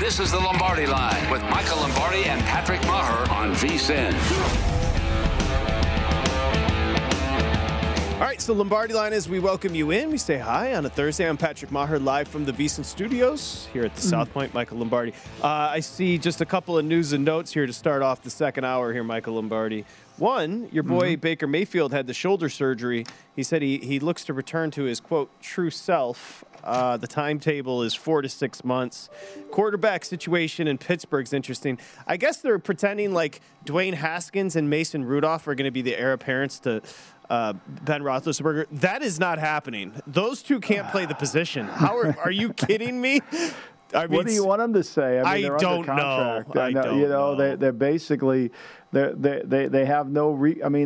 This is the Lombardi Line with Michael Lombardi and Patrick Maher on VSEN. All right, so Lombardi Line is we welcome you in. We say hi on a Thursday. I'm Patrick Maher live from the VSEN studios here at the South Point. Michael Lombardi. I see just a couple of news and notes here to start off the second hour here, Michael Lombardi. One, your boy Baker Mayfield had the shoulder surgery. He said he looks to return to his, quote, true self. The timetable is 4 to 6 months. Quarterback situation in Pittsburgh's interesting. I guess they're pretending like Dwayne Haskins and Mason Rudolph are going to be the heir apparents to Ben Roethlisberger. That is not happening. Those two can't play the position. How are you kidding me? I mean, what do you want them to say? I mean, they're under contract. I don't know. They're basically they have no.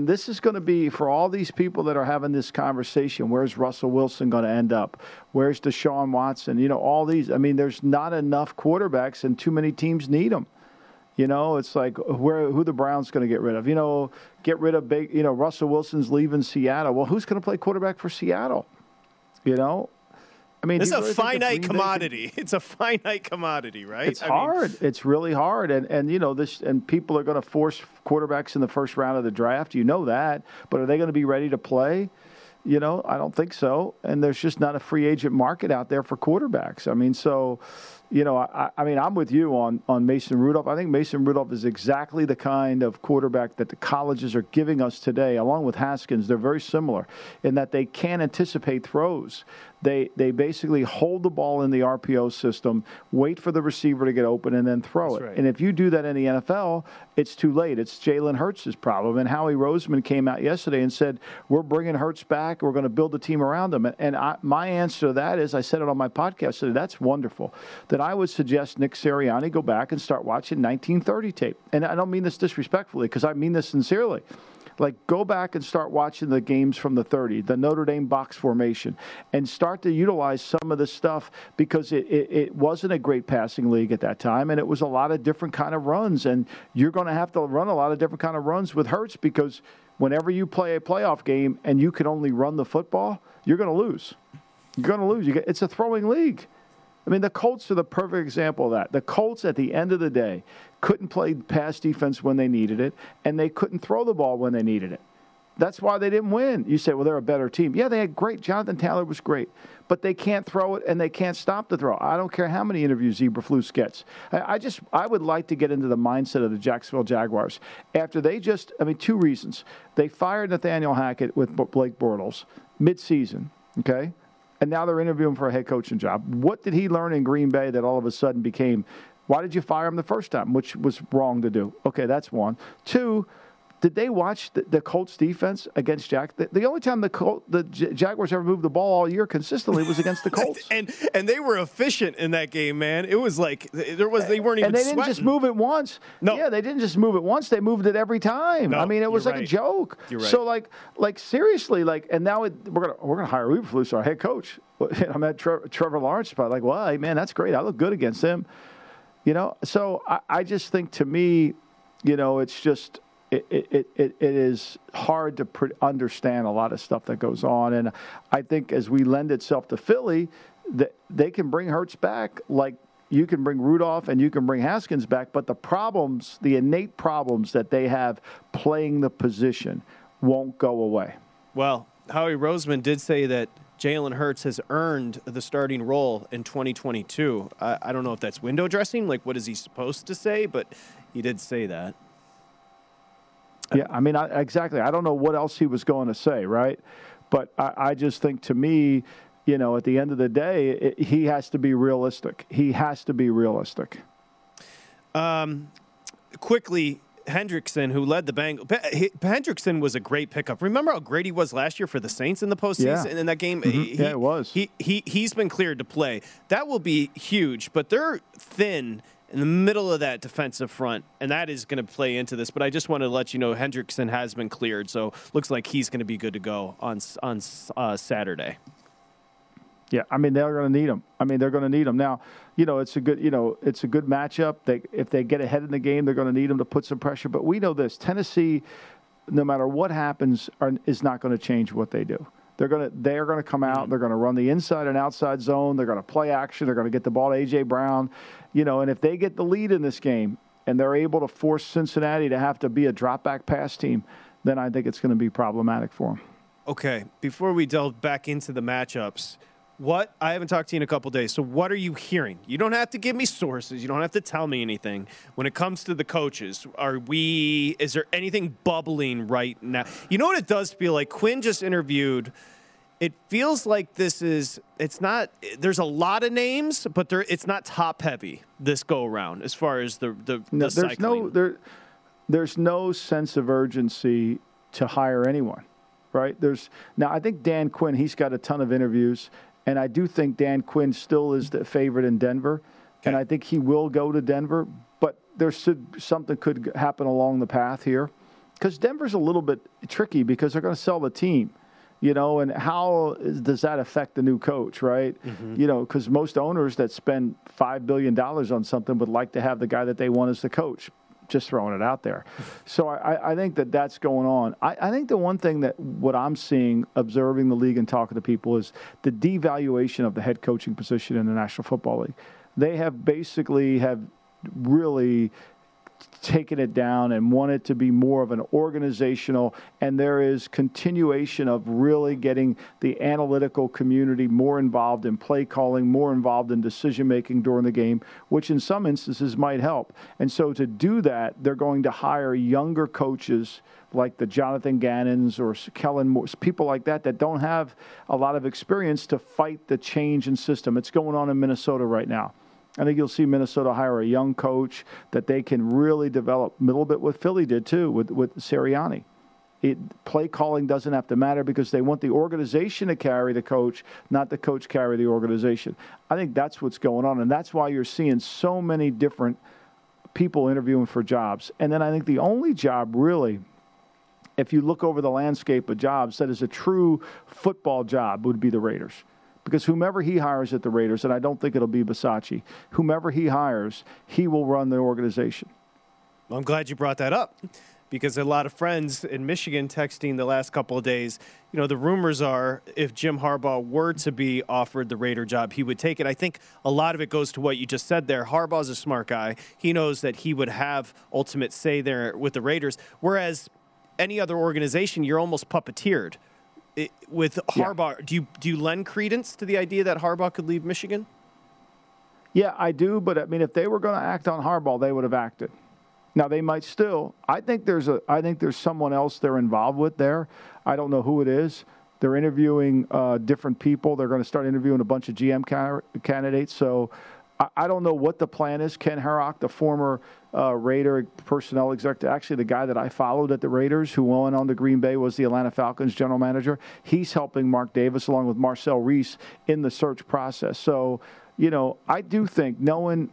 This is going to be for all these people that are having this conversation. Where's Russell Wilson going to end up? Where's Deshaun Watson? You know, all these. I mean, there's not enough quarterbacks, and too many teams need them. You know, it's like who the Browns going to get rid of? You know, get rid of Russell Wilson's leaving Seattle. Well, who's going to play quarterback for Seattle? You know. I mean, it's a finite commodity. It's a finite commodity, right? It's hard. It's really hard. And you know this. And people are going to force quarterbacks in the first round of the draft. You know that. But are they going to be ready to play? You know, I don't think so. And there's just not a free agent market out there for quarterbacks. I mean, so, you know, I'm with you on Mason Rudolph. I think Mason Rudolph is exactly the kind of quarterback that the colleges are giving us today, along with Haskins. They're very similar in that they can anticipate throws. They basically hold the ball in the RPO system, wait for the receiver to get open, and then throw it. Right. And if you do that in the NFL, it's too late. It's Jalen Hurts' problem. And Howie Roseman came out yesterday and said, we're bringing Hurts back. We're going to build a team around him. And my answer to that is, I said it on my podcast today, that's wonderful. That I would suggest Nick Sirianni go back and start watching 1930 tape. And I don't mean this disrespectfully because I mean this sincerely. Like, go back and start watching the games from the 30, the Notre Dame box formation, and start to utilize some of the stuff because it wasn't a great passing league at that time, and it was a lot of different kind of runs, and you're going to have to run a lot of different kind of runs with Hurts because whenever you play a playoff game and you can only run the football, you're going to lose. You're going to lose. It's a throwing league. I mean, the Colts are the perfect example of that. The Colts, at the end of the day, couldn't play pass defense when they needed it, and they couldn't throw the ball when they needed it. That's why they didn't win. You say, well, they're a better team. Yeah, they had great. Jonathan Taylor was great. But they can't throw it, and they can't stop the throw. I don't care how many interviews Eberflus gets. I would like to get into the mindset of the Jacksonville Jaguars. After they two reasons. They fired Nathaniel Hackett with Blake Bortles midseason, okay? And now they're interviewing for a head coaching job. What did he learn in Green Bay that all of a sudden became, why did you fire him the first time, which was wrong to do? Okay, that's one. Two, did they watch the Colts defense against Jack? The only time the Jaguars ever moved the ball all year consistently was against the Colts. and they were efficient in that game, man. It was like they weren't even sweating. And they didn't just move it once. No. Yeah, they didn't just move it once. They moved it every time. No, I mean, it was like a joke. You're right. So, like seriously, and now we're gonna hire Eberflus, our head coach. I'm at Trevor Lawrence spot. Like, well, hey, man, that's great. I look good against him. You know, so I just think to me, you know, it's just. It is hard to understand a lot of stuff that goes on. And I think as we lend itself to Philly, that they can bring Hurts back like you can bring Rudolph and you can bring Haskins back. But the problems, the innate problems that they have playing the position won't go away. Well, Howie Roseman did say that Jalen Hurts has earned the starting role in 2022. I don't know if that's window dressing. Like, what is he supposed to say? But he did say that. Yeah, I mean, exactly. I don't know what else he was going to say, right? But I just think, to me, you know, at the end of the day, he has to be realistic. He has to be realistic. Quickly, Hendrickson, who led the Bengals. Hendrickson was a great pickup. Remember how great he was last year for the Saints in the postseason? Yeah. And in that game, it was. He's been cleared to play. That will be huge, but they're thin in the middle of that defensive front, and that is going to play into this. But I just want to let you know Hendrickson has been cleared, so looks like he's going to be good to go on Saturday. Yeah, I mean, they're going to need him. Now, you know, it's a good matchup. If they get ahead in the game, they're going to need him to put some pressure. But we know this: Tennessee, no matter what happens, is not going to change what they do. They're going to come out. They're going to run the inside and outside zone. They're going to play action. They're going to get the ball to A.J. Brown. You know, and if they get the lead in this game and they're able to force Cincinnati to have to be a drop-back pass team, then I think it's going to be problematic for them. Okay, before we delve back into the matchups, I haven't talked to you in a couple days, so what are you hearing? You don't have to give me sources. You don't have to tell me anything. When it comes to the coaches, is there anything bubbling right now? You know what it does feel like? Quinn just interviewed. It feels like there's a lot of names, but it's not top heavy this go around as far as the cycling. There's no sense of urgency to hire anyone, right? Now I think Dan Quinn, he's got a ton of interviews. And I do think Dan Quinn still is the favorite in Denver. Okay. And I think he will go to Denver. But something could happen along the path here. Because Denver's a little bit tricky because they're going to sell the team. You know, and how does that affect the new coach, right? Mm-hmm. You know, because most owners that spend $5 billion on something would like to have the guy that they want as the coach. Just throwing it out there. So I think that that's going on. I think the one thing what I'm seeing, observing the league and talking to people, is the devaluation of the head coaching position in the National Football League. They have basically really taken it down and want it to be more of an organizational, and there is continuation of really getting the analytical community more involved in play calling, more involved in decision making during the game, which in some instances might help. And so to do that, they're going to hire younger coaches like the Jonathan Gannons or Kellen Moore, people like that don't have a lot of experience to fight the change in system. It's going on in Minnesota right now. I think you'll see Minnesota hire a young coach that they can really develop, a little bit what Philly did too with Sirianni. Play calling doesn't have to matter because they want the organization to carry the coach, not the coach carry the organization. I think that's what's going on, and that's why you're seeing so many different people interviewing for jobs. And then I think the only job really, if you look over the landscape of jobs, that is a true football job would be the Raiders. Because whomever he hires at the Raiders, and I don't think it'll be Bisacci, whomever he hires, he will run the organization. Well, I'm glad you brought that up because a lot of friends in Michigan texting the last couple of days, you know, the rumors are if Jim Harbaugh were to be offered the Raider job, he would take it. I think a lot of it goes to what you just said there. Harbaugh's a smart guy. He knows that he would have ultimate say there with the Raiders, whereas any other organization, you're almost puppeteered. With Harbaugh, yeah. Do you lend credence to the idea that Harbaugh could leave Michigan? Yeah, I do. But I mean, if they were going to act on Harbaugh, they would have acted. Now they might still. I think there's someone else they're involved with there. I don't know who it is. They're interviewing different people. They're going to start interviewing a bunch of GM candidates. So I don't know what the plan is. Ken Herrock, the former Raider personnel executive, actually the guy that I followed at the Raiders, who went on to Green Bay, was the Atlanta Falcons general manager. He's helping Mark Davis along with Marcel Reese in the search process. So, you know, I do think knowing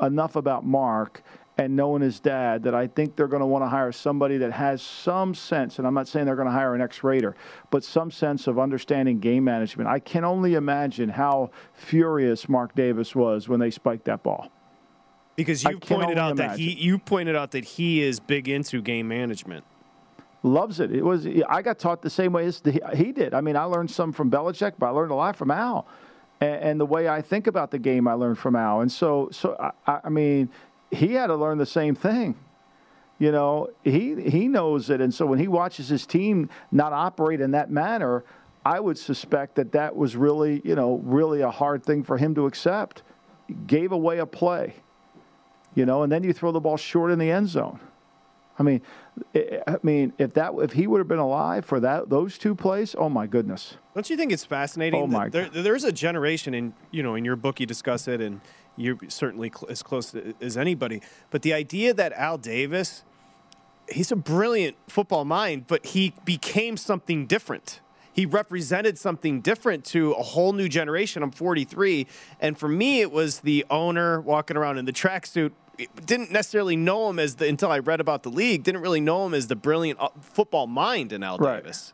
enough about Mark and knowing his dad that I think they're going to want to hire somebody that has some sense, and I'm not saying they're going to hire an ex-Raider, but some sense of understanding game management. I can only imagine how furious Mark Davis was when they spiked that ball. Because you pointed out that he is big into game management. Loves it. I got taught the same way as he did. I mean, I learned some from Belichick, but I learned a lot from Al. And the way I think about the game, I learned from Al. And so I mean, he had to learn the same thing. You know, he knows it. And so when he watches his team not operate in that manner, I would suspect that that was really, you know, really a hard thing for him to accept. Gave away a play, you know, and then you throw the ball short in the end zone. I mean, if he would have been alive for that, those two plays, oh my goodness! Don't you think it's fascinating? Oh my! There's a generation, and you know, in your book you discuss it, and you're certainly as close as anybody. But the idea that Al Davis, he's a brilliant football mind, but he became something different. He represented something different to a whole new generation. I'm 43, and for me, it was the owner walking around in the tracksuit. Didn't necessarily know him as the, until I read about the league, didn't really know him as the brilliant football mind in Al Davis.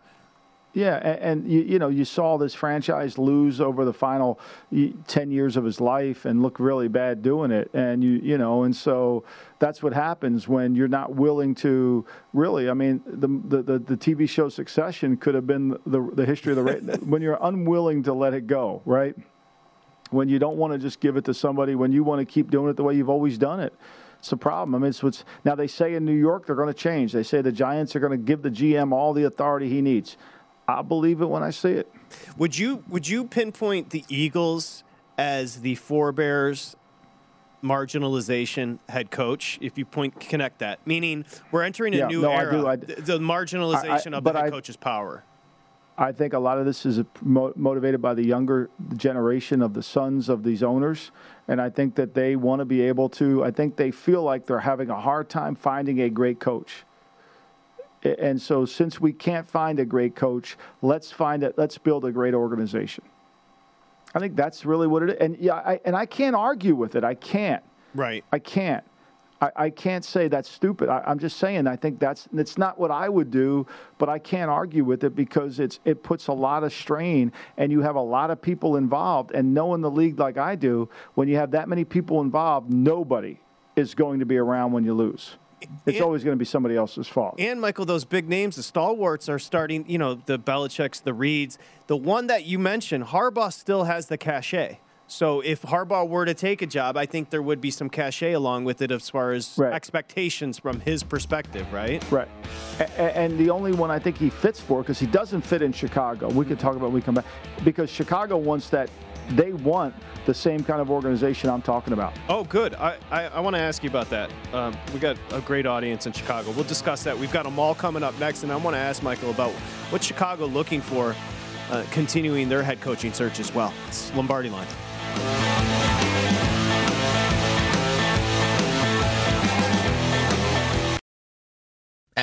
Yeah, and you know, you saw this franchise lose over the final 10 years of his life and look really bad doing it. And, you know, and so that's what happens when you're not willing to really, I mean, the TV show Succession could have been the history of the when you're unwilling to let it go, right? When you don't want to just give it to somebody, when you want to keep doing it the way you've always done it. It's a problem. I mean, it's what's now they say in New York they're going to change. They say the Giants are going to give the GM all the authority he needs. I believe it when I see it. Would you pinpoint the Eagles as the forebears marginalization head coach if you connect that? Meaning we're entering a new era. The marginalization of the head coach's power. I think a lot of this is motivated by the younger generation of the sons of these owners. And I think that they want to be able to, I think they feel like they're having a hard time finding a great coach. And so since we can't find a great coach, let's build a great organization. I think that's really what it is. And yeah, I can't argue with it. I can't. Right. I can't. I can't say that's stupid. I'm just saying I think it's not what I would do, but I can't argue with it because it puts a lot of strain and you have a lot of people involved. And knowing the league like I do, when you have that many people involved, nobody is going to be around when you lose. It's always going to be somebody else's fault. And, Michael, those big names, the stalwarts are starting, you know, the Belichick's, the Reeds. The one that you mentioned, Harbaugh still has the cachet. So if Harbaugh were to take a job, I think there would be some cachet along with it as far as expectations from his perspective, right? Right. And the only one I think he fits for, because he doesn't fit in Chicago, we could talk about when we come back, because Chicago wants that. They want the same kind of organization I'm talking about. Oh, good. I want to ask you about that. We got a great audience in Chicago. We'll discuss that. We've got them all coming up next, and I want to ask Michael about what Chicago looking for continuing their head coaching search as well. It's Lombardi Line.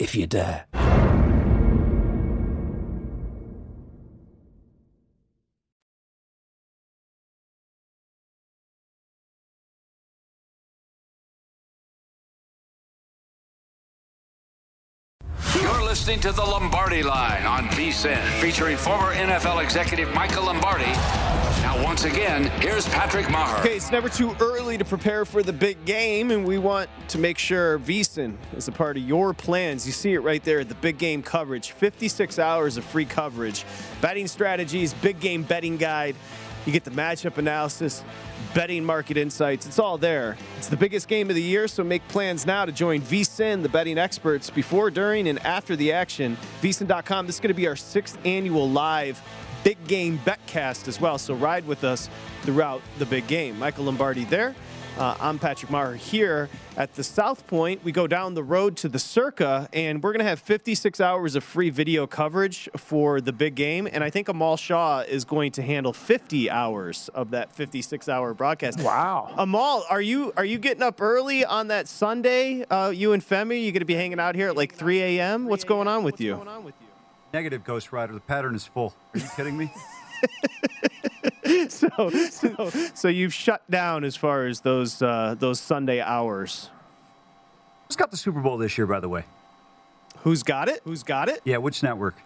If you dare. You're listening to The Lombardi Line on VSEN, featuring former NFL executive Michael Lombardi. Now, once again, here's Patrick Maher. Okay, it's never too early to prepare for the big game, and we want to make sure VSEN is a part of your plans. You see it right there, the big game coverage. 56 hours of free coverage. Betting strategies, big game betting guide. You get the matchup analysis, betting market insights. It's all there. It's the biggest game of the year, so make plans now to join VSEN, the betting experts, before, during, and after the action. VSEN.com. This is going to be our 6th annual live Big Game Betcast as well. So ride with us throughout the big game. Michael Lombardi there. I'm Patrick Maher here at the South Point. We go down the road to the Circa, and we're going to have 56 hours of free video coverage for the big game. And I think Amal Shaw is going to handle 50 hours of that 56-hour broadcast. Wow. Amal, are you getting up early on that Sunday? You and Femi, you going to be hanging out here at like 3 a.m.? What's going on with you? Negative, Ghost Rider. The pattern is full. Are you kidding me? So you've shut down as far as those Sunday hours. Who's got the Super Bowl this year, by the way? Who's got it? Yeah, which network?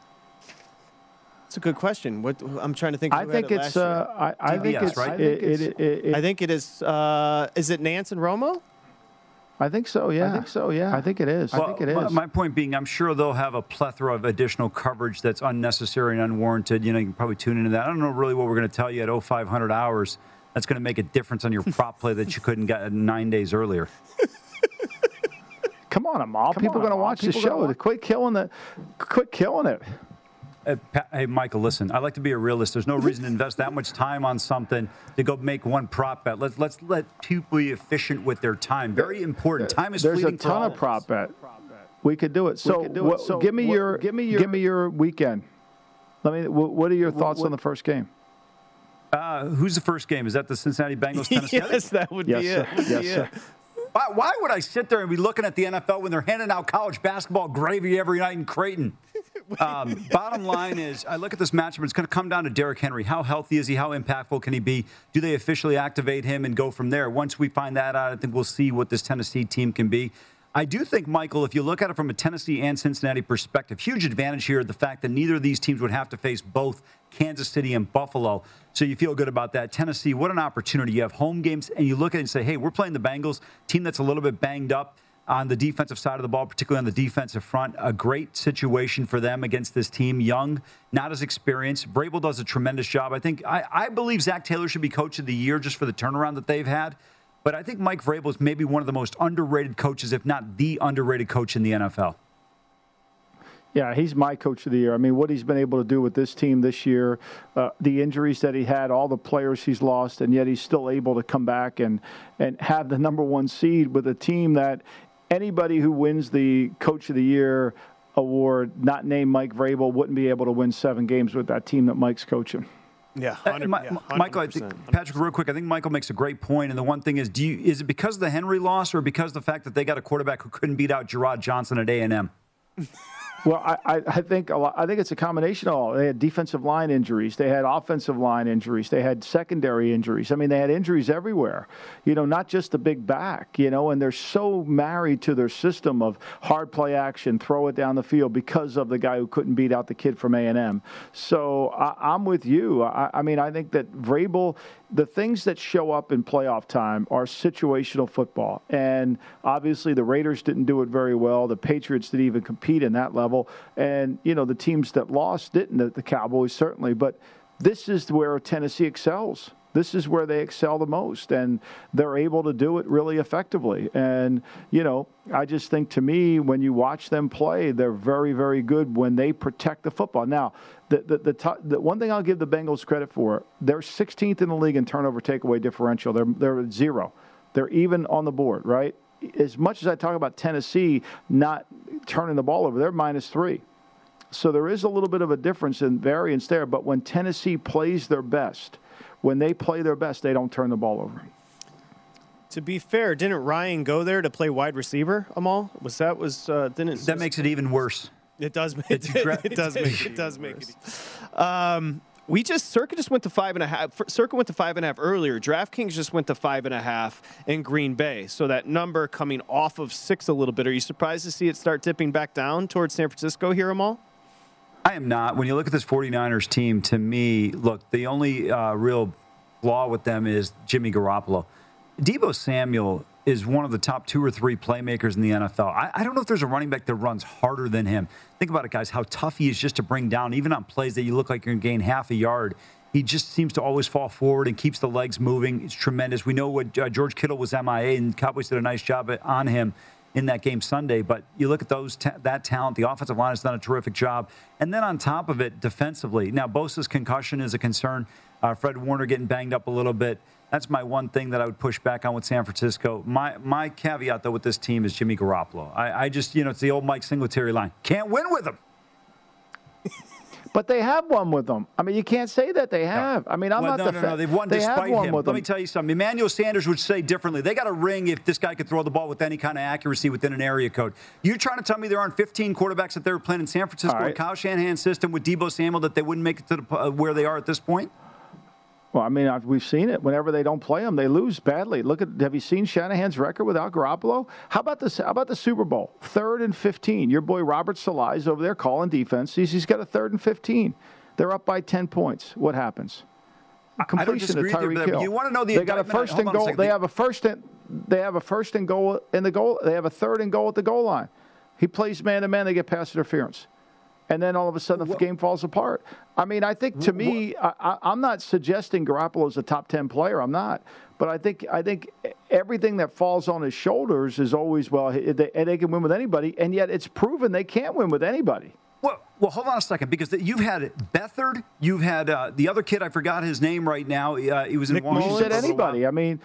That's a good question. What I'm trying to think. I think it is. Is it Nance and Romo? I think so, yeah. I think it is. Well, my point being, I'm sure they'll have a plethora of additional coverage that's unnecessary and unwarranted. You know, you can probably tune into that. I don't know really what we're going to tell you at 0500 hours. That's going to make a difference on your prop play that you couldn't get 9 days earlier. Come on, Amal. People are going to watch the show. Quit killing it. Hey, Michael, listen, I like to be a realist. There's no reason to invest that much time on something to go make one prop bet. Let's let people be efficient with their time. Very important. Time is fleeting. There's a ton of prop bet. We could do it. So give me your weekend. What are your thoughts on the first game? Who's the first game? Is that the Cincinnati Bengals? Yes, that would be it. Yes, sir. Why would I sit there and be looking at the NFL when they're handing out college basketball gravy every night in Creighton? Bottom line is, I look at this matchup, it's going to come down to Derrick Henry. How healthy is he? How impactful can he be? Do they officially activate him and go from there? Once we find that out, I think we'll see what this Tennessee team can be. I do think, Michael, if you look at it from a Tennessee and Cincinnati perspective, huge advantage here, the fact that neither of these teams would have to face both Kansas City and Buffalo. So you feel good about that. Tennessee, what an opportunity. You have home games, and you look at it and say, hey, we're playing the Bengals, team that's a little bit banged up on the defensive side of the ball, particularly on the defensive front. A great situation for them against this team. Young, not as experienced. Vrabel does a tremendous job. I believe Zach Taylor should be coach of the year just for the turnaround that they've had. But I think Mike Vrabel is maybe one of the most underrated coaches, if not the underrated coach in the NFL. Yeah, he's my coach of the year. I mean, what he's been able to do with this team this year, the injuries that he had, all the players he's lost, and yet he's still able to come back and have the number one seed with a team that anybody who wins the coach of the year award, not named Mike Vrabel, wouldn't be able to win 7 games with that team that Mike's coaching. Yeah, 100%. Michael, I think, Patrick, real quick, I think Michael makes a great point, and the one thing is, is it because of the Henry loss or because of the fact that they got a quarterback who couldn't beat out Jerrod Johnson at A&M? Well, I think it's a combination of all. They had defensive line injuries. They had offensive line injuries. They had secondary injuries. I mean, they had injuries everywhere, you know, not just the big back, you know, and they're so married to their system of hard play action, throw it down the field because of the guy who couldn't beat out the kid from A&M. So I'm with you. I mean, I think that Vrabel, the things that show up in playoff time are situational football. And obviously the Raiders didn't do it very well. The Patriots didn't even compete in that level. And, you know, the teams that lost didn't, the Cowboys certainly. But this is where Tennessee excels. This is where they excel the most. And they're able to do it really effectively. And, you know, I just think to me, when you watch them play, they're very, very good when they protect the football. Now, the one thing I'll give the Bengals credit for, they're 16th in the league in turnover takeaway differential. They're at zero. They're even on the board, right? As much as I talk about Tennessee not turning the ball over, they're -3. So there is a little bit of a difference in variance there. But when Tennessee plays their best, when they play their best, they don't turn the ball over. To be fair, didn't Ryan go there to play wide receiver, Amal? That makes it even worse. It does make it. Circa just went to 5.5. Circa went to 5.5 earlier. DraftKings just went to 5.5 in Green Bay. So that number coming off of 6 a little bit. Are you surprised to see it start dipping back down towards San Francisco here, Amal? I am not. When you look at this 49ers team, to me, look, the only real flaw with them is Jimmy Garoppolo. Deebo Samuel is one of the top 2 or 3 playmakers in the NFL. I don't know if there's a running back that runs harder than him. Think about it, guys, how tough he is just to bring down, even on plays that you look like you're going to gain half a yard. He just seems to always fall forward and keeps the legs moving. It's tremendous. We know what George Kittle was MIA, and Cowboys did a nice job on him. in that game Sunday. But you look at those that talent. The offensive line has done a terrific job. And then on top of it, defensively. Now, Bosa's concussion is a concern. Fred Warner getting banged up a little bit. That's my one thing that I would push back on with San Francisco. My caveat, though, with this team is Jimmy Garoppolo. I just, you know, it's the old Mike Singletary line. Can't win with him. But they have won with them. I mean, you can't say that they have. No. I mean, No. They've won despite him. Let me tell you something. Emmanuel Sanders would say differently. They got a ring if this guy could throw the ball with any kind of accuracy within an area code. You're trying to tell me there aren't 15 quarterbacks that they were playing in San Francisco in Kyle Shanahan's system with Deebo Samuel that they wouldn't make it to where they are at this point? Well, I mean, we've seen it. Whenever they don't play them, they lose badly. Have you seen Shanahan's record without Garoppolo? How about the Super Bowl? 3rd and 15. Your boy Robert Saleh is over there calling defense. He's got a 3rd and 15. They're up by 10 points. What happens? Completion of Tyreek Hill. You want to know the? They got a 1st and goal. They have a 1st and goal in the goal. They have a 3rd and goal at the goal line. He plays man to man. They get pass interference. And then all of a sudden, the game falls apart. I mean, I think to me, I'm not suggesting Garoppolo's a top 10 player. I'm not. But I think everything that falls on his shoulders is always, well, they can win with anybody. And yet it's proven they can't win with anybody. Well, hold on a second, because you've had Bethard. You've had the other kid. I forgot his name right now. He was in Nick Washington. You said anybody. I mean.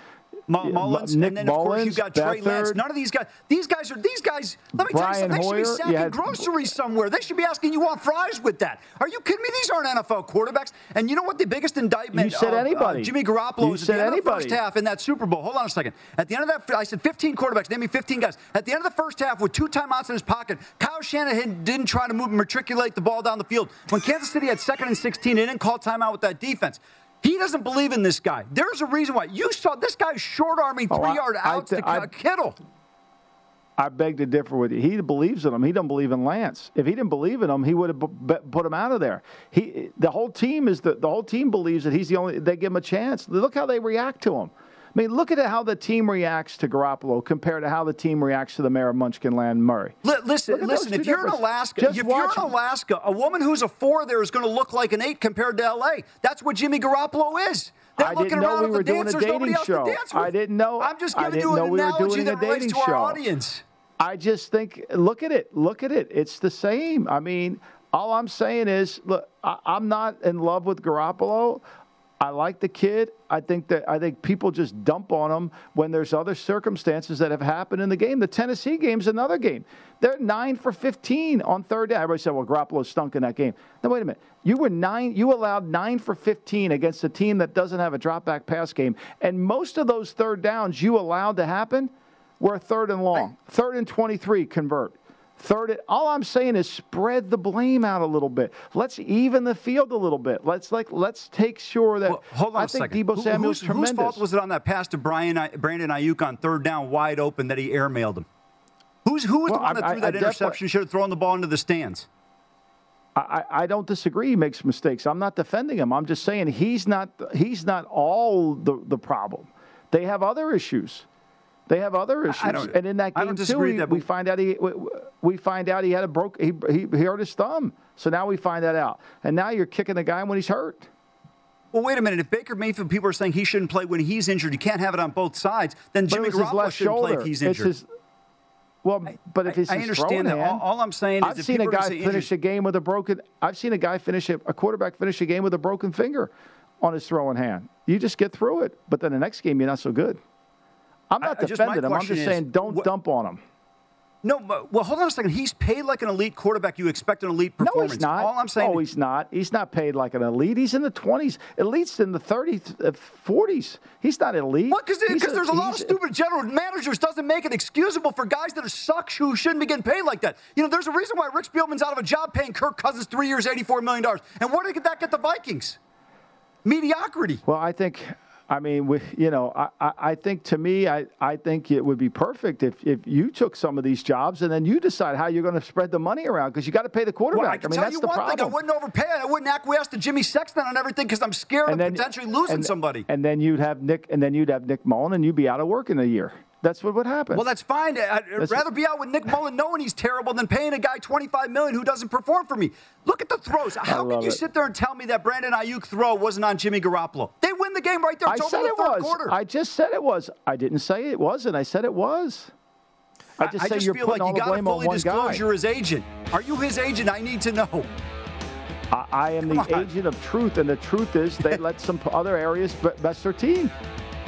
Mullins, Nick and then, of course, you've got Trey Lance. None of these guys. These guys, let me tell you something. They should be sacking groceries somewhere. They should be asking, you want fries with that? Are you kidding me? These aren't NFL quarterbacks. And you know what the biggest indictment of Jimmy Garoppolo is at the end of the first half in that Super Bowl? Hold on a second. At the end of that, I said 15 quarterbacks. Name me 15 guys. At the end of the first half, with 2 timeouts in his pocket, Kyle Shanahan didn't try to matriculate the ball down the field. When Kansas City had 2nd and 16, they didn't call timeout with that defense. He doesn't believe in this guy. There's a reason why. You saw this guy short-arming 3-yard outs to Kittle. I beg to differ with you. He believes in him. He doesn't believe in Lance. If he didn't believe in him, he would have put him out of there. The whole team believes that he's the only. They give him a chance. Look how they react to him. I mean, look at how the team reacts to Garoppolo compared to how the team reacts to the mayor of Munchkin Land, Murray. Listen. If you're in Alaska, a woman who's a 4 there is going to look like an 8 compared to L.A. That's what Jimmy Garoppolo is. They're looking around at the dance. There's nobody else to dance with. I didn't know. I'm just giving you an analogy that relates to our audience. I just think, look at it. It's the same. I mean, all I'm saying is, look, I'm not in love with Garoppolo. I like the kid. I think people just dump on him when there's other circumstances that have happened in the game. The Tennessee game's another game. They're 9 for 15 on 3rd down. Everybody said, "Well, Garoppolo stunk in that game." Now, wait a minute. You allowed 9 for 15 against a team that doesn't have a drop back pass game, and most of those 3rd downs you allowed to happen were 3rd and long, 3rd and 23 convert. All I'm saying is spread the blame out a little bit. Let's even the field a little bit. Let's take sure that. Well, hold on a second. Deebo Samuel's tremendous. Whose fault was it on that pass to Brandon Ayuk on 3rd down wide open that he airmailed him? Who was the one that threw that interception? Should have thrown the ball into the stands. I don't disagree. He makes mistakes. I'm not defending him. I'm just saying he's not all the problem. They have other issues. And in that game too, we find out he hurt his thumb. So now we find that out. And now you're kicking the guy when he's hurt. Well, wait a minute. If Baker Mayfield, people are saying he shouldn't play when he's injured, you can't have it on both sides, then Jimmy Garoppolo shouldn't play if he's injured. But if it's his understand that. All I'm saying is I've seen a guy finish a quarterback finish a game with a broken finger on his throwing hand. You just get through it. But then the next game, you're not so good. I'm not defending him. I'm just saying don't dump on him. No, well, hold on a second. He's paid like an elite quarterback. You expect an elite performance. No, he's not. All I'm saying. Oh, he's not. He's not paid like an elite. He's in the 20s. Elite's in the 30s, 40s. He's not elite. What? Because there's a lot of stupid general managers. Doesn't make it excusable for guys that suck who shouldn't be getting paid like that. You know, there's a reason why Rick Spielman's out of a job paying Kirk Cousins 3 years, $84 million. And where did that get the Vikings? Mediocrity. Well, I think it would be perfect if you took some of these jobs and then you decide how you're going to spread the money around, because you got to pay the quarterback. Well, I mean, that's the problem. I wouldn't overpay. I wouldn't acquiesce to Jimmy Sexton on everything because I'm scared of potentially losing somebody. And then you'd have Nick Mullen, and you'd be out of work in a year. That's what would happen. Well, that's fine. I'd rather be out with Nick Mullen knowing he's terrible than paying a guy $25 million who doesn't perform for me. Look at the throws. How can you sit there and tell me that Brandon Ayuk throw wasn't on Jimmy Garoppolo? They win the game right there. I said it was. I just said it was. I didn't say it wasn't. I said it was. I just you're feel like you got to fully disclose you're his agent. Are you his agent? I need to know. I am the agent of truth, and the truth is they let some other areas best their team.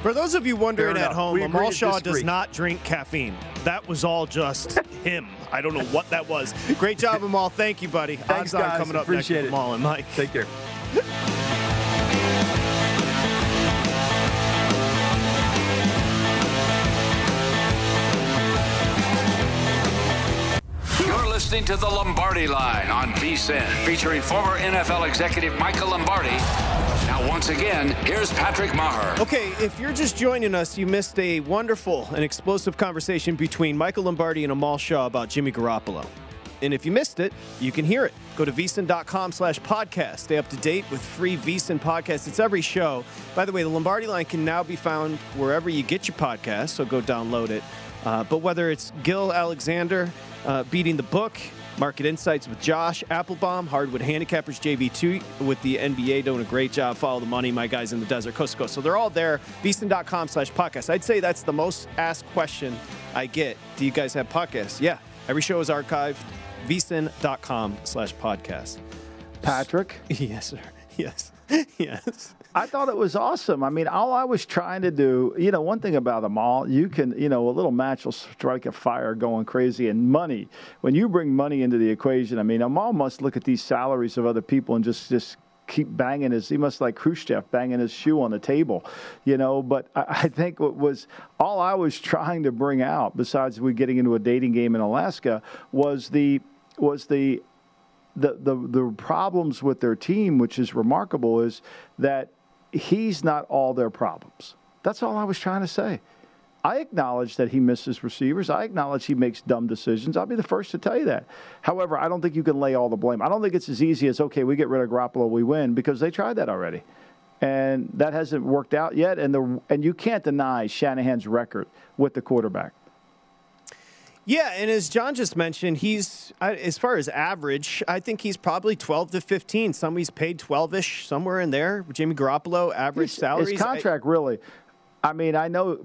For those of you wondering at home, Amal Shaw does not drink caffeine. That was all just him. I don't know what that was. Great job, Amal. Thank you, buddy. Thanks, guys. Coming up appreciate next it. Amal and Mike. Take care. Listening to the Lombardi Line on VSEN, featuring former NFL executive Michael Lombardi. Now, once again, here's Patrick Maher. Okay, if you're just joining us, you missed a wonderful and explosive conversation between Michael Lombardi and Amal Shaw about Jimmy Garoppolo. And if you missed it, you can hear it. Go to VSEN.com/podcast. Stay up to date with free VSEN podcasts. It's every show. By the way, the Lombardi Line can now be found wherever you get your podcasts, so go download it. But whether it's Gil Alexander beating the book, Market Insights with Josh Applebaum, Hardwood Handicappers JV2 with the NBA doing a great job. Follow the money, my guys in the desert, coast to coast. So they're all there. VSEN.com/podcast. I'd say that's the most asked question I get. Do you guys have podcasts? Yeah, every show is archived. VSEN.com/podcast. Patrick? Yes, sir. Yes. Yes. I thought it was awesome. I mean, all I was trying to do, you know, one thing about them all, you can, you know, a little match will strike a fire going crazy. And money, when you bring money into the equation, I mean, Amal must look at these salaries of other people and just keep banging his, he must like Khrushchev banging his shoe on the table, you know. But I think what was, all I was trying to bring out, besides we getting into a dating game in Alaska, was the problems with their team, which is remarkable, is that he's not all their problems. That's all I was trying to say. I acknowledge that he misses receivers. I acknowledge he makes dumb decisions. I'll be the first to tell you that. However, I don't think you can lay all the blame. I don't think it's as easy as, okay, we get rid of Garoppolo, we win, because they tried that already. And that hasn't worked out yet. And you can't deny Shanahan's record with the quarterback. Yeah, and as John just mentioned, he's, as far as average, I think he's probably 12 to 15. Some he's paid 12-ish, somewhere in there. Jimmy Garoppolo, average salaries. His contract really. I mean, I know,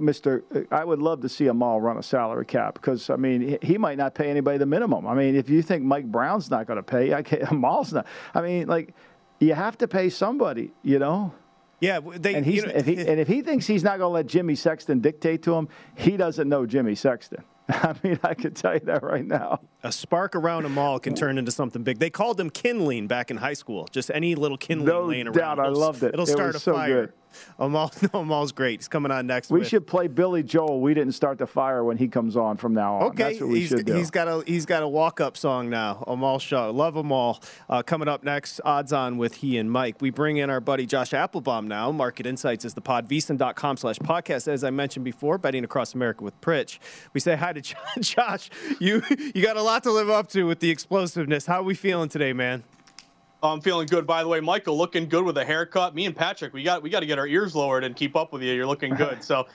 I would love to see Amal run a salary cap because, I mean, he might not pay anybody the minimum. I mean, if you think Mike Brown's not going to pay, Amal's not. I mean, like, you have to pay somebody, you know? Yeah, if he thinks he's not going to let Jimmy Sexton dictate to him, he doesn't know Jimmy Sexton. I mean, I could tell you that right now. A spark around Amal can turn into something big. They called him kindling back in high school. Just any little kindling laying around. No doubt, I loved it. It'll start a fire. Amal's great. He's coming on next week. We should play Billy Joel. We didn't start the fire when he comes on from now on. Okay, that's what we should do. He's got a walk-up song now. Amal Shaw. Love Amal. Coming up next, Odds On with he and Mike. We bring in our buddy Josh Applebaum now. Market Insights is the pod. VSEN.com/podcast. As I mentioned before, betting across America with Pritch. We say hi to Josh. You got a lot to live up to with the explosiveness. How are we feeling today, man? I'm feeling good, by the way. Michael, looking good with a haircut. Me and Patrick, we got to get our ears lowered and keep up with you. You're looking good. So,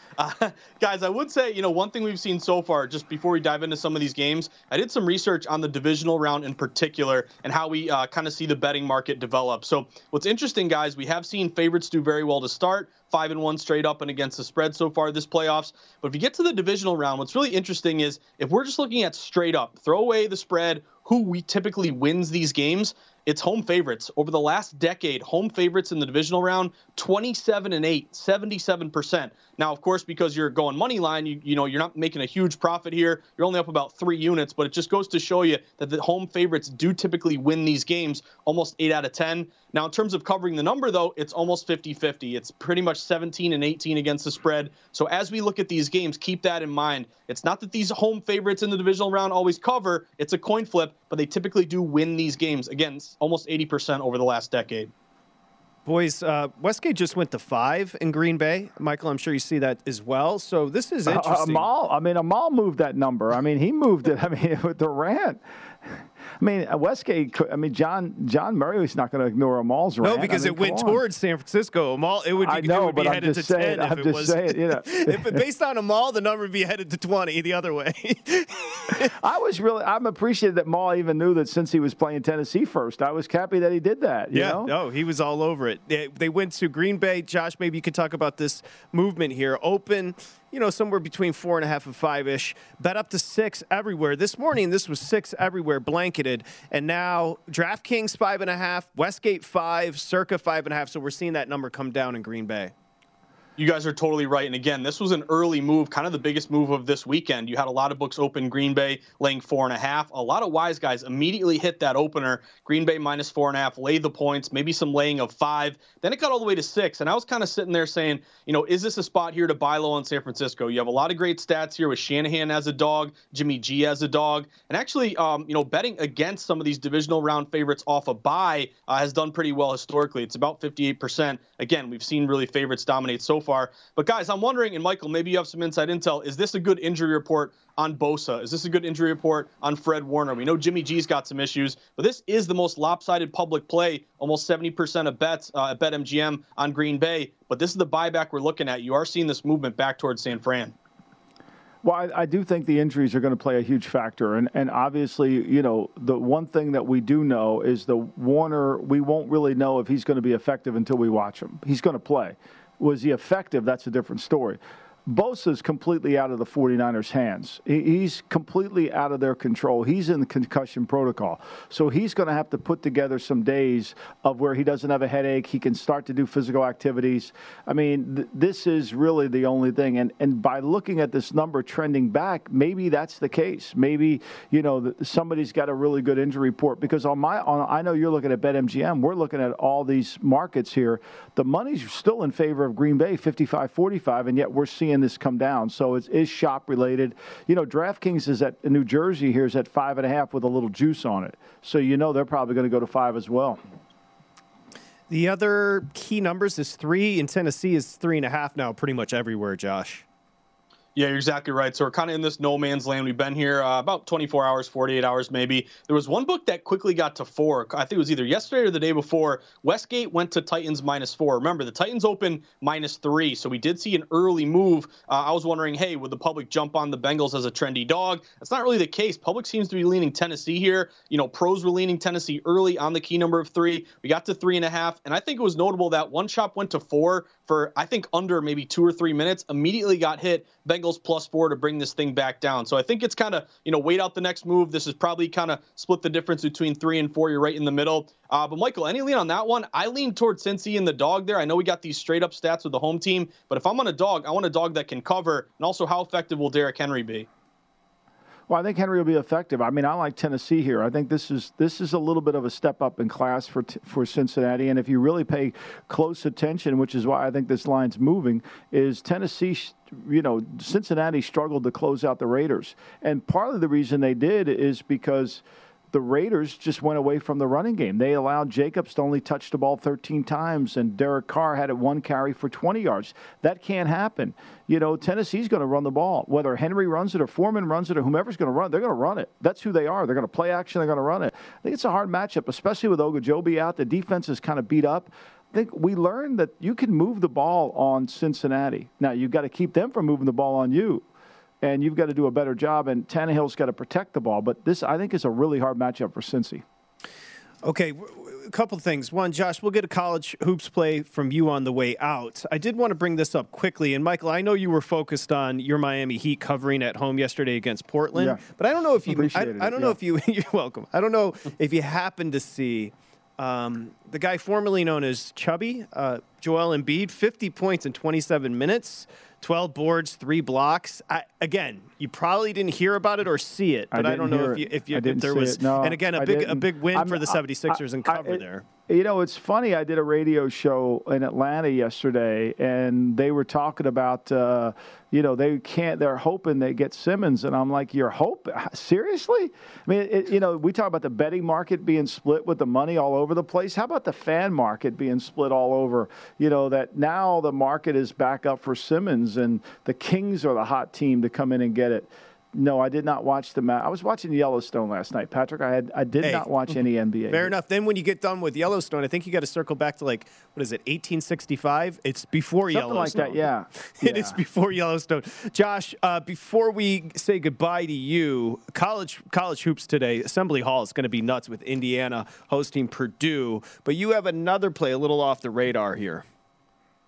guys, I would say, you know, one thing we've seen so far, just before we dive into some of these games, I did some research on the divisional round in particular and how we kind of see the betting market develop. So what's interesting, guys, we have seen favorites do very well to start. 5-1 straight up and against the spread so far this playoffs. But if you get to the divisional round, what's really interesting is if we're just looking at straight up, throw away the spread, who we typically wins these games, it's home favorites. Over the last decade, home favorites in the divisional round, 27-8, 77%. Now, of course, because you're going money line, you know, you're not making a huge profit here. You're only up about 3 units, but it just goes to show you that the home favorites do typically win these games, almost 8 out of 10. Now, in terms of covering the number, though, it's almost 50-50. It's pretty much 17-18 against the spread. So as we look at these games, keep that in mind. It's not that these home favorites in the divisional round always cover. It's a coin flip, but they typically do win these games. Again, almost 80% over the last decade. Boys, Westgate just went to 5 in Green Bay. Michael, I'm sure you see that as well. So this is interesting. Amal moved that number. I mean, he moved it. I mean, with Durant. I mean, Westgate, I mean, John Murray is not going to ignore Amal's rant. No, because it went towards San Francisco. Amal, it would be headed to 10. I'm just saying, you know. Based on Amal, the number would be headed to 20 the other way. I'm appreciative that Amal even knew that since he was playing Tennessee first. I was happy that he did that. You know? No, he was all over it. They went to Green Bay. Josh, maybe you could talk about this movement here. Open you know, somewhere between 4.5 and 5-ish. Bet up to 6 everywhere. This morning, this was 6 everywhere blanketed. And now DraftKings 5.5, Westgate 5, Circa 5.5. So we're seeing that number come down in Green Bay. You guys are totally right. And again, this was an early move, kind of the biggest move of this weekend. You had a lot of books open Green Bay laying 4.5. A lot of wise guys immediately hit that opener. Green Bay minus 4.5, lay the points, maybe some laying of 5. Then it got all the way to 6. And I was kind of sitting there saying, you know, is this a spot here to buy low on San Francisco? You have a lot of great stats here with Shanahan as a dog, Jimmy G as a dog. And actually, you know, betting against some of these divisional round favorites off a bye has done pretty well historically. It's about 58%. Again, we've seen really favorites dominate so far. But guys, I'm wondering, and Michael, maybe you have some inside intel, is this a good injury report on Bosa? Is this a good injury report on Fred Warner? We know Jimmy G's got some issues, but this is the most lopsided public play, almost 70% of bets at BetMGM on Green Bay. But this is the buyback we're looking at. You are seeing this movement back towards San Fran. Well, I do think the injuries are going to play a huge factor. And obviously, you know, the one thing that we do know is the Warner, we won't really know if he's going to be effective until we watch him. He's going to play. Was he effective? That's a different story. Bosa's completely out of the 49ers' hands. He's completely out of their control. He's in the concussion protocol. So he's going to have to put together some days of where he doesn't have a headache. He can start to do physical activities. I mean, this is really the only thing. And by looking at this number trending back, maybe that's the case. Maybe, you know, somebody's got a really good injury report. Because I know you're looking at BetMGM. We're looking at all these markets here. The money's still in favor of Green Bay, 55-45, and yet we're seeing this come down. So it is shop related. You know, DraftKings is at New Jersey here is at 5.5 with a little juice on it. So, you know, they're probably going to go to 5 as well. The other key numbers is 3 in Tennessee is 3.5 now pretty much everywhere, Josh. Yeah, you're exactly right. So we're kind of in this no man's land. We've been here about 24 hours, 48 hours maybe. There was one book that quickly got to 4. I think it was either yesterday or the day before. Westgate went to Titans minus 4. Remember, the Titans open minus 3, so we did see an early move. I was wondering, hey, would the public jump on the Bengals as a trendy dog? That's not really the case. Public seems to be leaning Tennessee here. You know, pros were leaning Tennessee early on the key number of 3. We got to 3.5, and I think it was notable that one shop went to 4 for, I think, under maybe 2 or 3 minutes, immediately got hit. Bengals plus 4 to bring this thing back down. So I think it's kind of, you know, wait out the next move. This is probably kind of split the difference between 3 and 4. You're right in the middle. But Michael, any lean on that one? I lean towards Cincy and the dog there. I know we got these straight up stats with the home team, but if I'm on a dog, I want a dog that can cover. And also, how effective will Derrick Henry be? Well, I think Henry will be effective. I mean, I like Tennessee here. I think this is a little bit of a step up in class for Cincinnati. And if you really pay close attention, which is why I think this line's moving, is Tennessee. You know, Cincinnati struggled to close out the Raiders, and part of the reason they did is because the Raiders just went away from the running game. They allowed Jacobs to only touch the ball 13 times, and Derek Carr had it 1 carry for 20 yards. That can't happen. You know, Tennessee's going to run the ball. Whether Henry runs it or Foreman runs it or whomever's going to run it, they're going to run it. That's who they are. They're going to play action. They're going to run it. I think it's a hard matchup, especially with Ogunjobi out. The defense is kind of beat up. I think we learned that you can move the ball on Cincinnati. Now, you've got to keep them from moving the ball on you. And you've got to do a better job, and Tannehill's got to protect the ball. But this, I think, is a really hard matchup for Cincy. Okay, a couple of things. One, Josh, we'll get a college hoops play from you on the way out. I did want to bring this up quickly. And, Michael, I know you were focused on your Miami Heat covering at home yesterday against Portland. Yeah. But I don't know if you – you're welcome. I don't know if you happened to see – the guy formerly known as Chubby, Joel Embiid, 50 points in 27 minutes, 12 boards, 3 blocks. Again, you probably didn't hear about it or see it, but I don't know if there was. No, and again, a big win for the 76ers and cover there. You know, it's funny. I did a radio show in Atlanta yesterday, and they were talking about, you know, they're hoping they get Simmons. And I'm like, you're hoping? Seriously? I mean, you know, we talk about the betting market being split with the money all over the place. How about the fan market being split all over? You know, that now the market is back up for Simmons, and the Kings are the hot team to come in and get it. No, I did not watch the match. I was watching Yellowstone last night, Patrick. I did not watch any NBA. Fair enough. Then when you get done with Yellowstone, I think you got to circle back to, like, what is it, 1865? It's before Yellowstone. Something like that, yeah. It's before Yellowstone. Josh, before we say goodbye to you, college hoops today, Assembly Hall is going to be nuts with Indiana hosting Purdue. But you have another play a little off the radar here.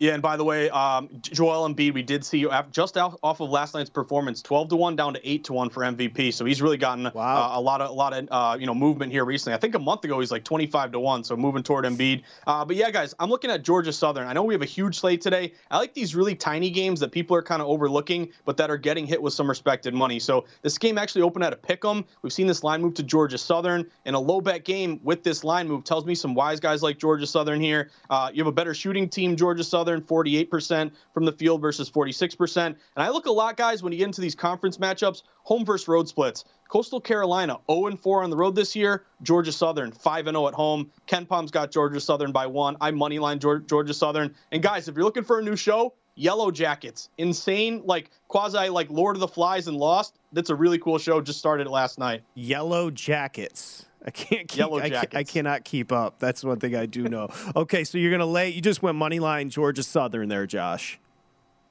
Yeah, and by the way, Joel Embiid, we did see just off of last night's performance, 12-1 down to 8-1 for MVP. So he's really gotten a lot of movement here recently. I think a month ago he's like 25-1, so moving toward Embiid. But yeah, guys, I'm looking at Georgia Southern. I know we have a huge slate today. I like these really tiny games that people are kind of overlooking, but that are getting hit with some respected money. So this game actually opened at a pick'em. We've seen this line move to Georgia Southern, and a low bet game with this line move tells me some wise guys like Georgia Southern here. You have a better shooting team, Georgia Southern. 48% from the field versus 46%. And I look a lot, guys, when you get into these conference matchups, home versus road splits. Coastal Carolina 0-4 on the road this year. Georgia Southern 5-0 at home. Ken Palm's got Georgia Southern by 1. I moneyline Georgia Southern. And guys, if you're looking for a new show, Yellow Jackets, insane, quasi Lord of the Flies and Lost. That's a really cool show. Just started last night. Yellow Jackets. I cannot keep up. That's one thing I do know. Okay, so you're going to you just went moneyline Georgia Southern there, Josh.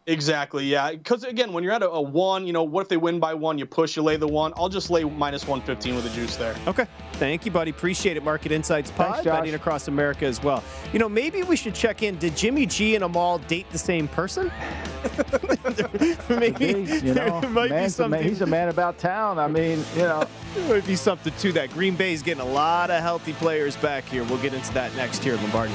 Exactly, yeah. Because, again, when you're at a 1, what if they win by 1? You push, you lay the 1. I'll just lay minus 115 with the juice there. Okay. Thank you, buddy. Appreciate it. Market Insights Pod, betting across America as well. Maybe we should check in. Did Jimmy G and Amal date the same person? Maybe. There might be something. He's a man about town. There might be something to that. Green Bay's getting a lot of healthy players back here. We'll get into that next here at Lombardi.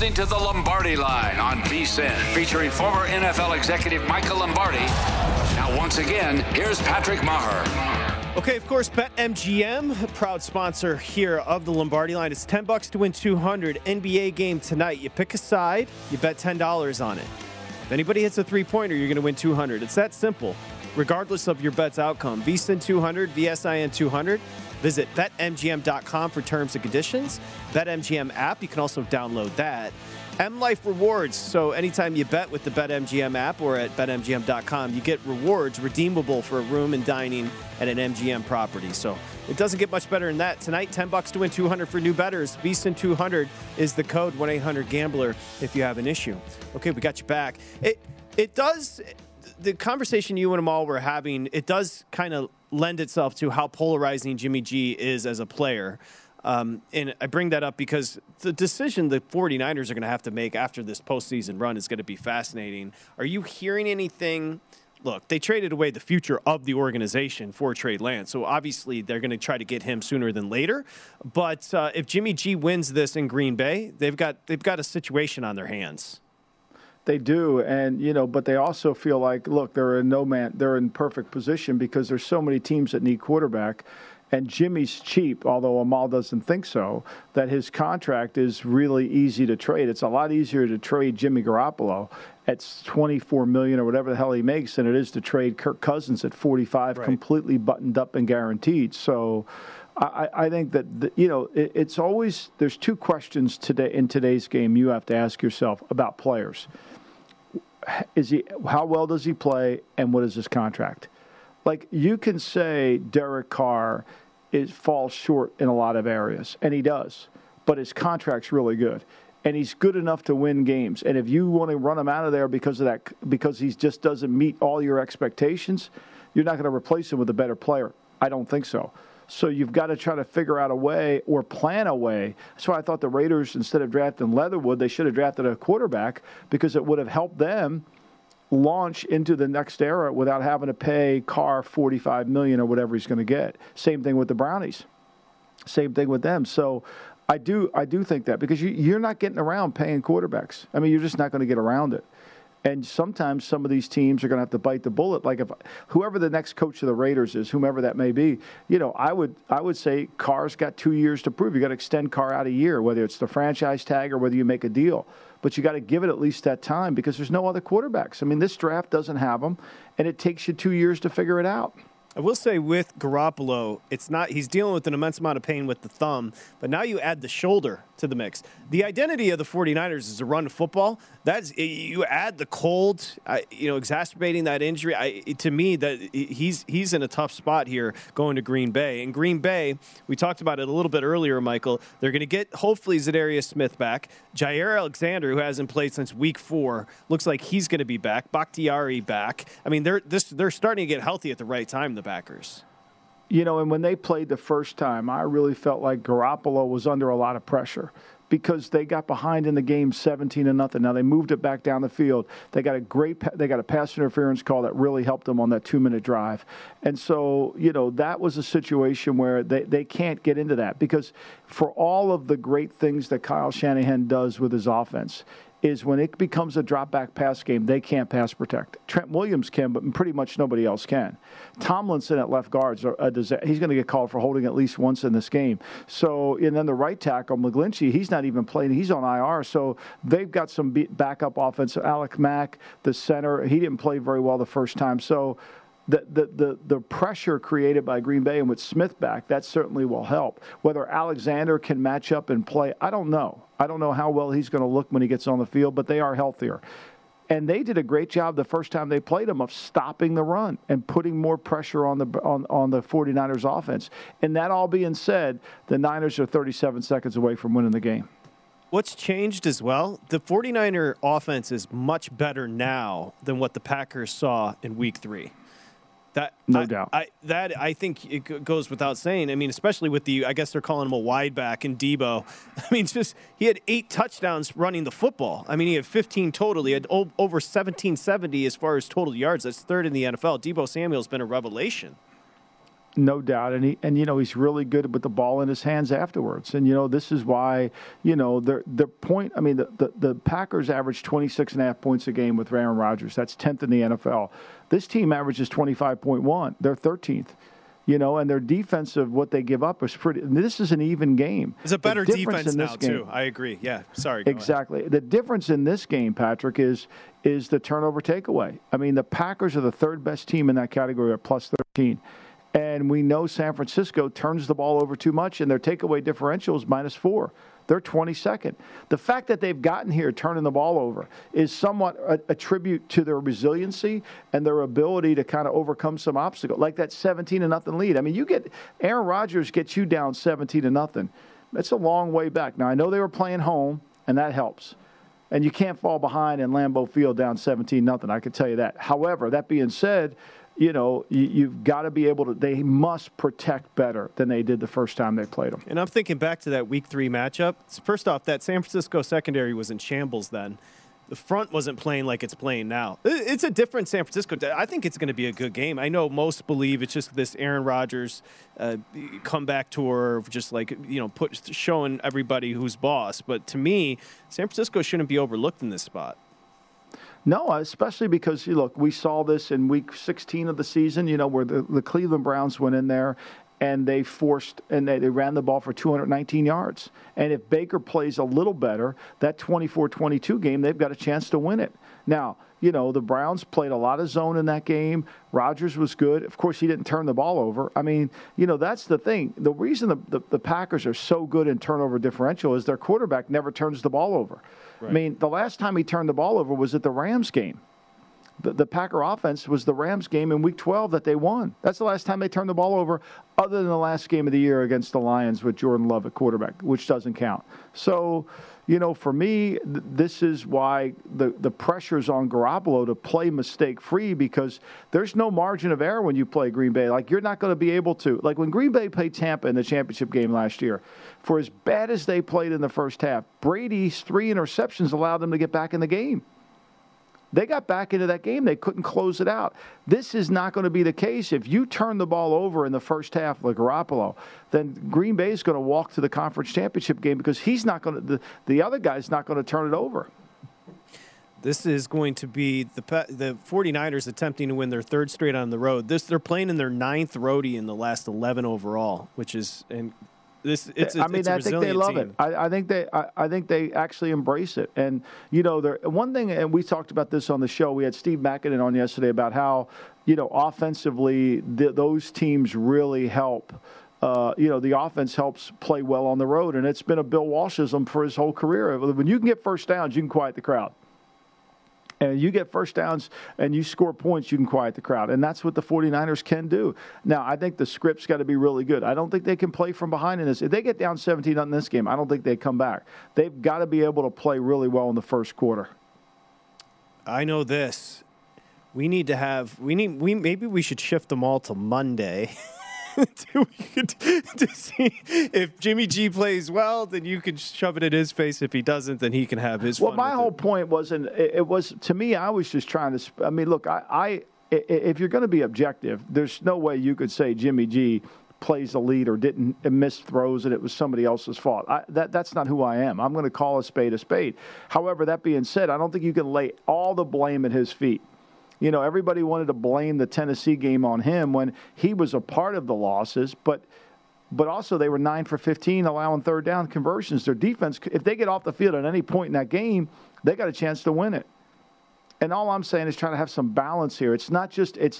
Listening to the Lombardi Line on VSEN, featuring former NFL executive Michael Lombardi. Now, once again, here's Patrick Maher. Okay, of course, BetMGM, a proud sponsor here of the Lombardi Line. It's $10 to win $200. NBA game tonight. You pick a side, you bet $10 on it. If anybody hits a three-pointer, you're going to win $200. It's that simple, regardless of your bet's outcome. VSEN 200, VSIN 200. Visit BetMGM.com for terms and conditions. BetMGM app, you can also download that. MLife Rewards, so anytime you bet with the BetMGM app or at BetMGM.com, you get rewards redeemable for a room and dining at an MGM property. So it doesn't get much better than that. Tonight, $10 to win $200 for new bettors. VSEN 200 is the code, 1-800-GAMBLER, if you have an issue. Okay, we got you back. It does, the conversation you and Amal were having, it does kind of lend itself to how polarizing Jimmy G is as a player. And I bring that up because the decision the 49ers are going to have to make after this postseason run is going to be fascinating. Are you hearing anything? Look, they traded away the future of the organization for Trey Lance, so obviously they're going to try to get him sooner than later. But if Jimmy G wins this in Green Bay, they've got a situation on their hands. They do, and but they also feel like, look, they're in perfect position because there's so many teams that need quarterback, and Jimmy's cheap, although Amal doesn't think so, that his contract is really easy to trade. It's a lot easier to trade Jimmy Garoppolo at $24 million or whatever the hell he makes than it is to trade Kirk Cousins at $45, right, completely buttoned up and guaranteed. So I think that, it's always, there's two questions today in today's game you have to ask yourself about players. How well does he play, and what is his contract? You can say Derek Carr falls short in a lot of areas, and he does, but his contract's really good, and he's good enough to win games. And if you want to run him out of there because of that, because he just doesn't meet all your expectations, you're not going to replace him with a better player. I don't think so. So you've got to try to figure out a way or plan a way. That's why I thought the Raiders, instead of drafting Leatherwood, they should have drafted a quarterback, because it would have helped them launch into the next era without having to pay Carr $45 million or whatever he's going to get. Same thing with the Brownies. Same thing with them. So I do think that, because you're not getting around paying quarterbacks. I mean, you're just not going to get around it. And sometimes some of these teams are going to have to bite the bullet. Like, if whoever the next coach of the Raiders is, whomever that may be, you know, I would say Carr's got 2 years to prove. You got to extend Carr out a year, whether it's the franchise tag or whether you make a deal. But you got to give it at least that time, because there's no other quarterbacks. I mean, this draft doesn't have them, and it takes you 2 years to figure it out. I will say with Garoppolo, it's not, he's dealing with an immense amount of pain with the thumb, but now you add the shoulder to the mix. The identity of the 49ers is a run to football. That's, you add the cold, exacerbating that injury. To me, that he's in a tough spot here going to Green Bay. And Green Bay, we talked about it a little bit earlier, Michael. They're going to get, hopefully, Za'Darius Smith back. Jair Alexander, who hasn't played since Week 4, looks like he's going to be back. Bakhtiari back. I mean, they're starting to get healthy at the right time, the backers. You know, and when they played the first time, I really felt like Garoppolo was under a lot of pressure, because they got behind in the game 17-0. Now they moved it back down the field. They got a pass interference call that really helped them on that 2-minute drive. And so, you know, that was a situation where they can't get into that, because for all of the great things that Kyle Shanahan does with his offense is when it becomes a drop-back pass game, they can't pass protect. Trent Williams can, but pretty much nobody else can. Tomlinson at left guard's a disaster. He's going to get called for holding at least once in this game. So, and then the right tackle, McGlinchey, he's not even playing. He's on IR, so they've got some backup offense. Alec Mack, the center, he didn't play very well the first time. So the pressure created by Green Bay, and with Smith back, that certainly will help. Whether Alexander can match up and play, I don't know. I don't know how well he's going to look when he gets on the field, but they are healthier. And they did a great job the first time they played him of stopping the run and putting more pressure on the 49ers offense. And that all being said, the Niners are 37 seconds away from winning the game. What's changed as well, the 49er offense is much better now than what the Packers saw in Week 3. No doubt. I think it goes without saying. I mean, especially with I guess they're calling him a wide back in Deebo. I mean, just he had 8 touchdowns running the football. I mean, he had 15 total. He had over 1,770 as far as total yards. That's third in the NFL. Deebo Samuel's been a revelation. No doubt, and he's really good with the ball in his hands afterwards. And this is why their point. I mean, the Packers averaged 26.5 points a game with Aaron Rodgers. That's 10th in the NFL. This team averages 25.1. They're 13th. And their defense of what they give up is pretty. This is an even game. It's a better defense now too. I agree. Yeah. Sorry. Exactly. The difference in this game, Patrick, is the turnover takeaway. I mean, the Packers are the third best team in that category at plus 13. And we know San Francisco turns the ball over too much, and their takeaway differential is -4. They're 22nd. The fact that they've gotten here turning the ball over is somewhat a tribute to their resiliency and their ability to kind of overcome some obstacle, like that 17-0 lead. I mean, you get Aaron Rodgers gets you down 17-0. That's a long way back. Now, I know they were playing home, and that helps. And you can't fall behind in Lambeau Field down 17-0. I can tell you that. However, that being said, you've got to be able to, they must protect better than they did the first time they played them. And I'm thinking back to that Week 3 matchup. First off, that San Francisco secondary was in shambles then. The front wasn't playing like it's playing now. It's a different San Francisco. I think it's going to be a good game. I know most believe it's just this Aaron Rodgers comeback tour, just like, showing everybody who's boss. But to me, San Francisco shouldn't be overlooked in this spot. No, especially because, look, we saw this in Week 16 of the season, where the Cleveland Browns went in there and they they ran the ball for 219 yards. And if Baker plays a little better, that 24-22 game, they've got a chance to win it. Now, the Browns played a lot of zone in that game. Rodgers was good. Of course, he didn't turn the ball over. I mean, that's the thing. The reason the Packers are so good in turnover differential is their quarterback never turns the ball over. Right. I mean, the last time he turned the ball over was at the Rams game. the Packer offense was the Rams game in Week 12 that they won. That's the last time they turned the ball over, other than the last game of the year against the Lions with Jordan Love at quarterback, which doesn't count. So, you know, for me, this is why the pressure's on Garoppolo to play mistake-free, because there's no margin of error when you play Green Bay. Like, you're not going to be able to. Like, when Green Bay played Tampa in the championship game last year, for as bad as they played in the first half, Brady's 3 interceptions allowed them to get back in the game. They got back into that game. They couldn't close it out. This is not going to be the case. If you turn the ball over in the first half like Garoppolo, then Green Bay is going to walk to the conference championship game, because he's not going to, the other guy's not going to turn it over. This is going to be the 49ers attempting to win their 3rd straight on the road. They're playing in their 9th roadie in the last 11 overall, which is I think they love it. I think they actually embrace it. And, you know, one thing, and we talked about this on the show, we had Steve Mackinnon on yesterday about how, you know, offensively those teams really help. You know, the offense helps play well on the road. And it's been a Bill Walshism for his whole career. When you can get first downs, you can quiet the crowd. And you get first downs and you score points, you can quiet the crowd. And that's what the 49ers can do. Now, I think the script's got to be really good. I don't think they can play from behind in this. If they get down 17 on this game, I don't think they come back. They've got to be able to play really well in the first quarter. I know this. We need to have – maybe we should shift them all to Monday. To see if Jimmy G plays well, then you can shove it in his face. If he doesn't, then he can have his. Well, my whole point wasn't. It was, to me, I was just trying to. I mean, look, if you're going to be objective, there's no way you could say Jimmy G plays the lead or didn't miss throws and it was somebody else's fault. That's not who I am. I'm going to call a spade a spade. However, that being said, I don't think you can lay all the blame at his feet. You know, everybody wanted to blame the Tennessee game on him when he was a part of the losses, but also they were 9 for 15, allowing 3rd down conversions. Their defense, if they get off the field at any point in that game, they got a chance to win it. And all I'm saying is trying to have some balance here. It's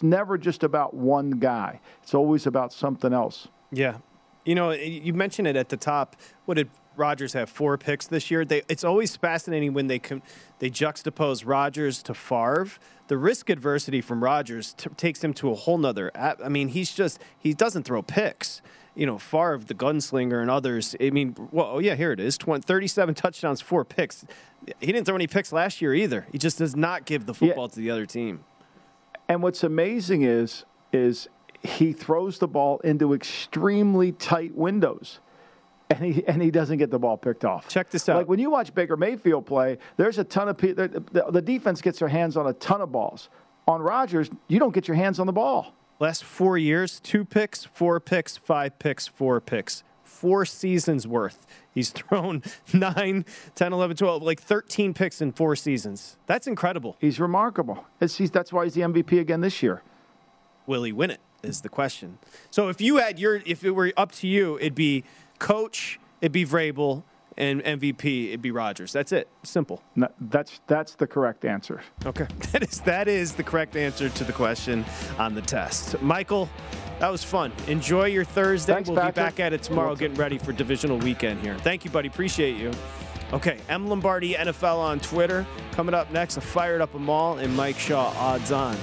never just about one guy. It's always about something else. Yeah. You know, you mentioned it at the top. What did Rodgers have, 4 picks this year? It's always fascinating when they juxtapose Rodgers to Favre. The risk adversity from Rodgers takes him to a whole nother. I mean, he doesn't throw picks. You know, Favre, the gunslinger, and others. I mean, well, yeah, here it is: 37 touchdowns, 4 picks. He didn't throw any picks last year either. He just does not give the football to the other team. And what's amazing is he throws the ball into extremely tight windows. And he doesn't get the ball picked off. Check this out. Like, when you watch Baker Mayfield play, there's a ton of people. The defense gets their hands on a ton of balls. On Rodgers, you don't get your hands on the ball. Last 4 years, 2 picks, 4 picks, 5 picks, 4 picks. 4 seasons worth. He's thrown 9, 10, 11, 12, like 13 picks in 4 seasons. That's incredible. He's remarkable. That's why he's the MVP again this year. Will he win it is the question. So if it were up to you, it'd be – coach, it'd be Vrabel, and MVP, it'd be Rodgers. That's it. Simple. No, that's the correct answer. Okay. That is the correct answer to the question on the test. Michael, that was fun. Enjoy your Thursday. Thanks, Patrick. Be back at it tomorrow, getting ready for divisional weekend here. Thank you, buddy. Appreciate you. Okay, M. Lombardi, NFL on Twitter. Coming up next, I fired up a mall and Mike Shaw odds on.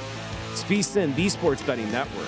It's VSIN, the Sports Betting Network.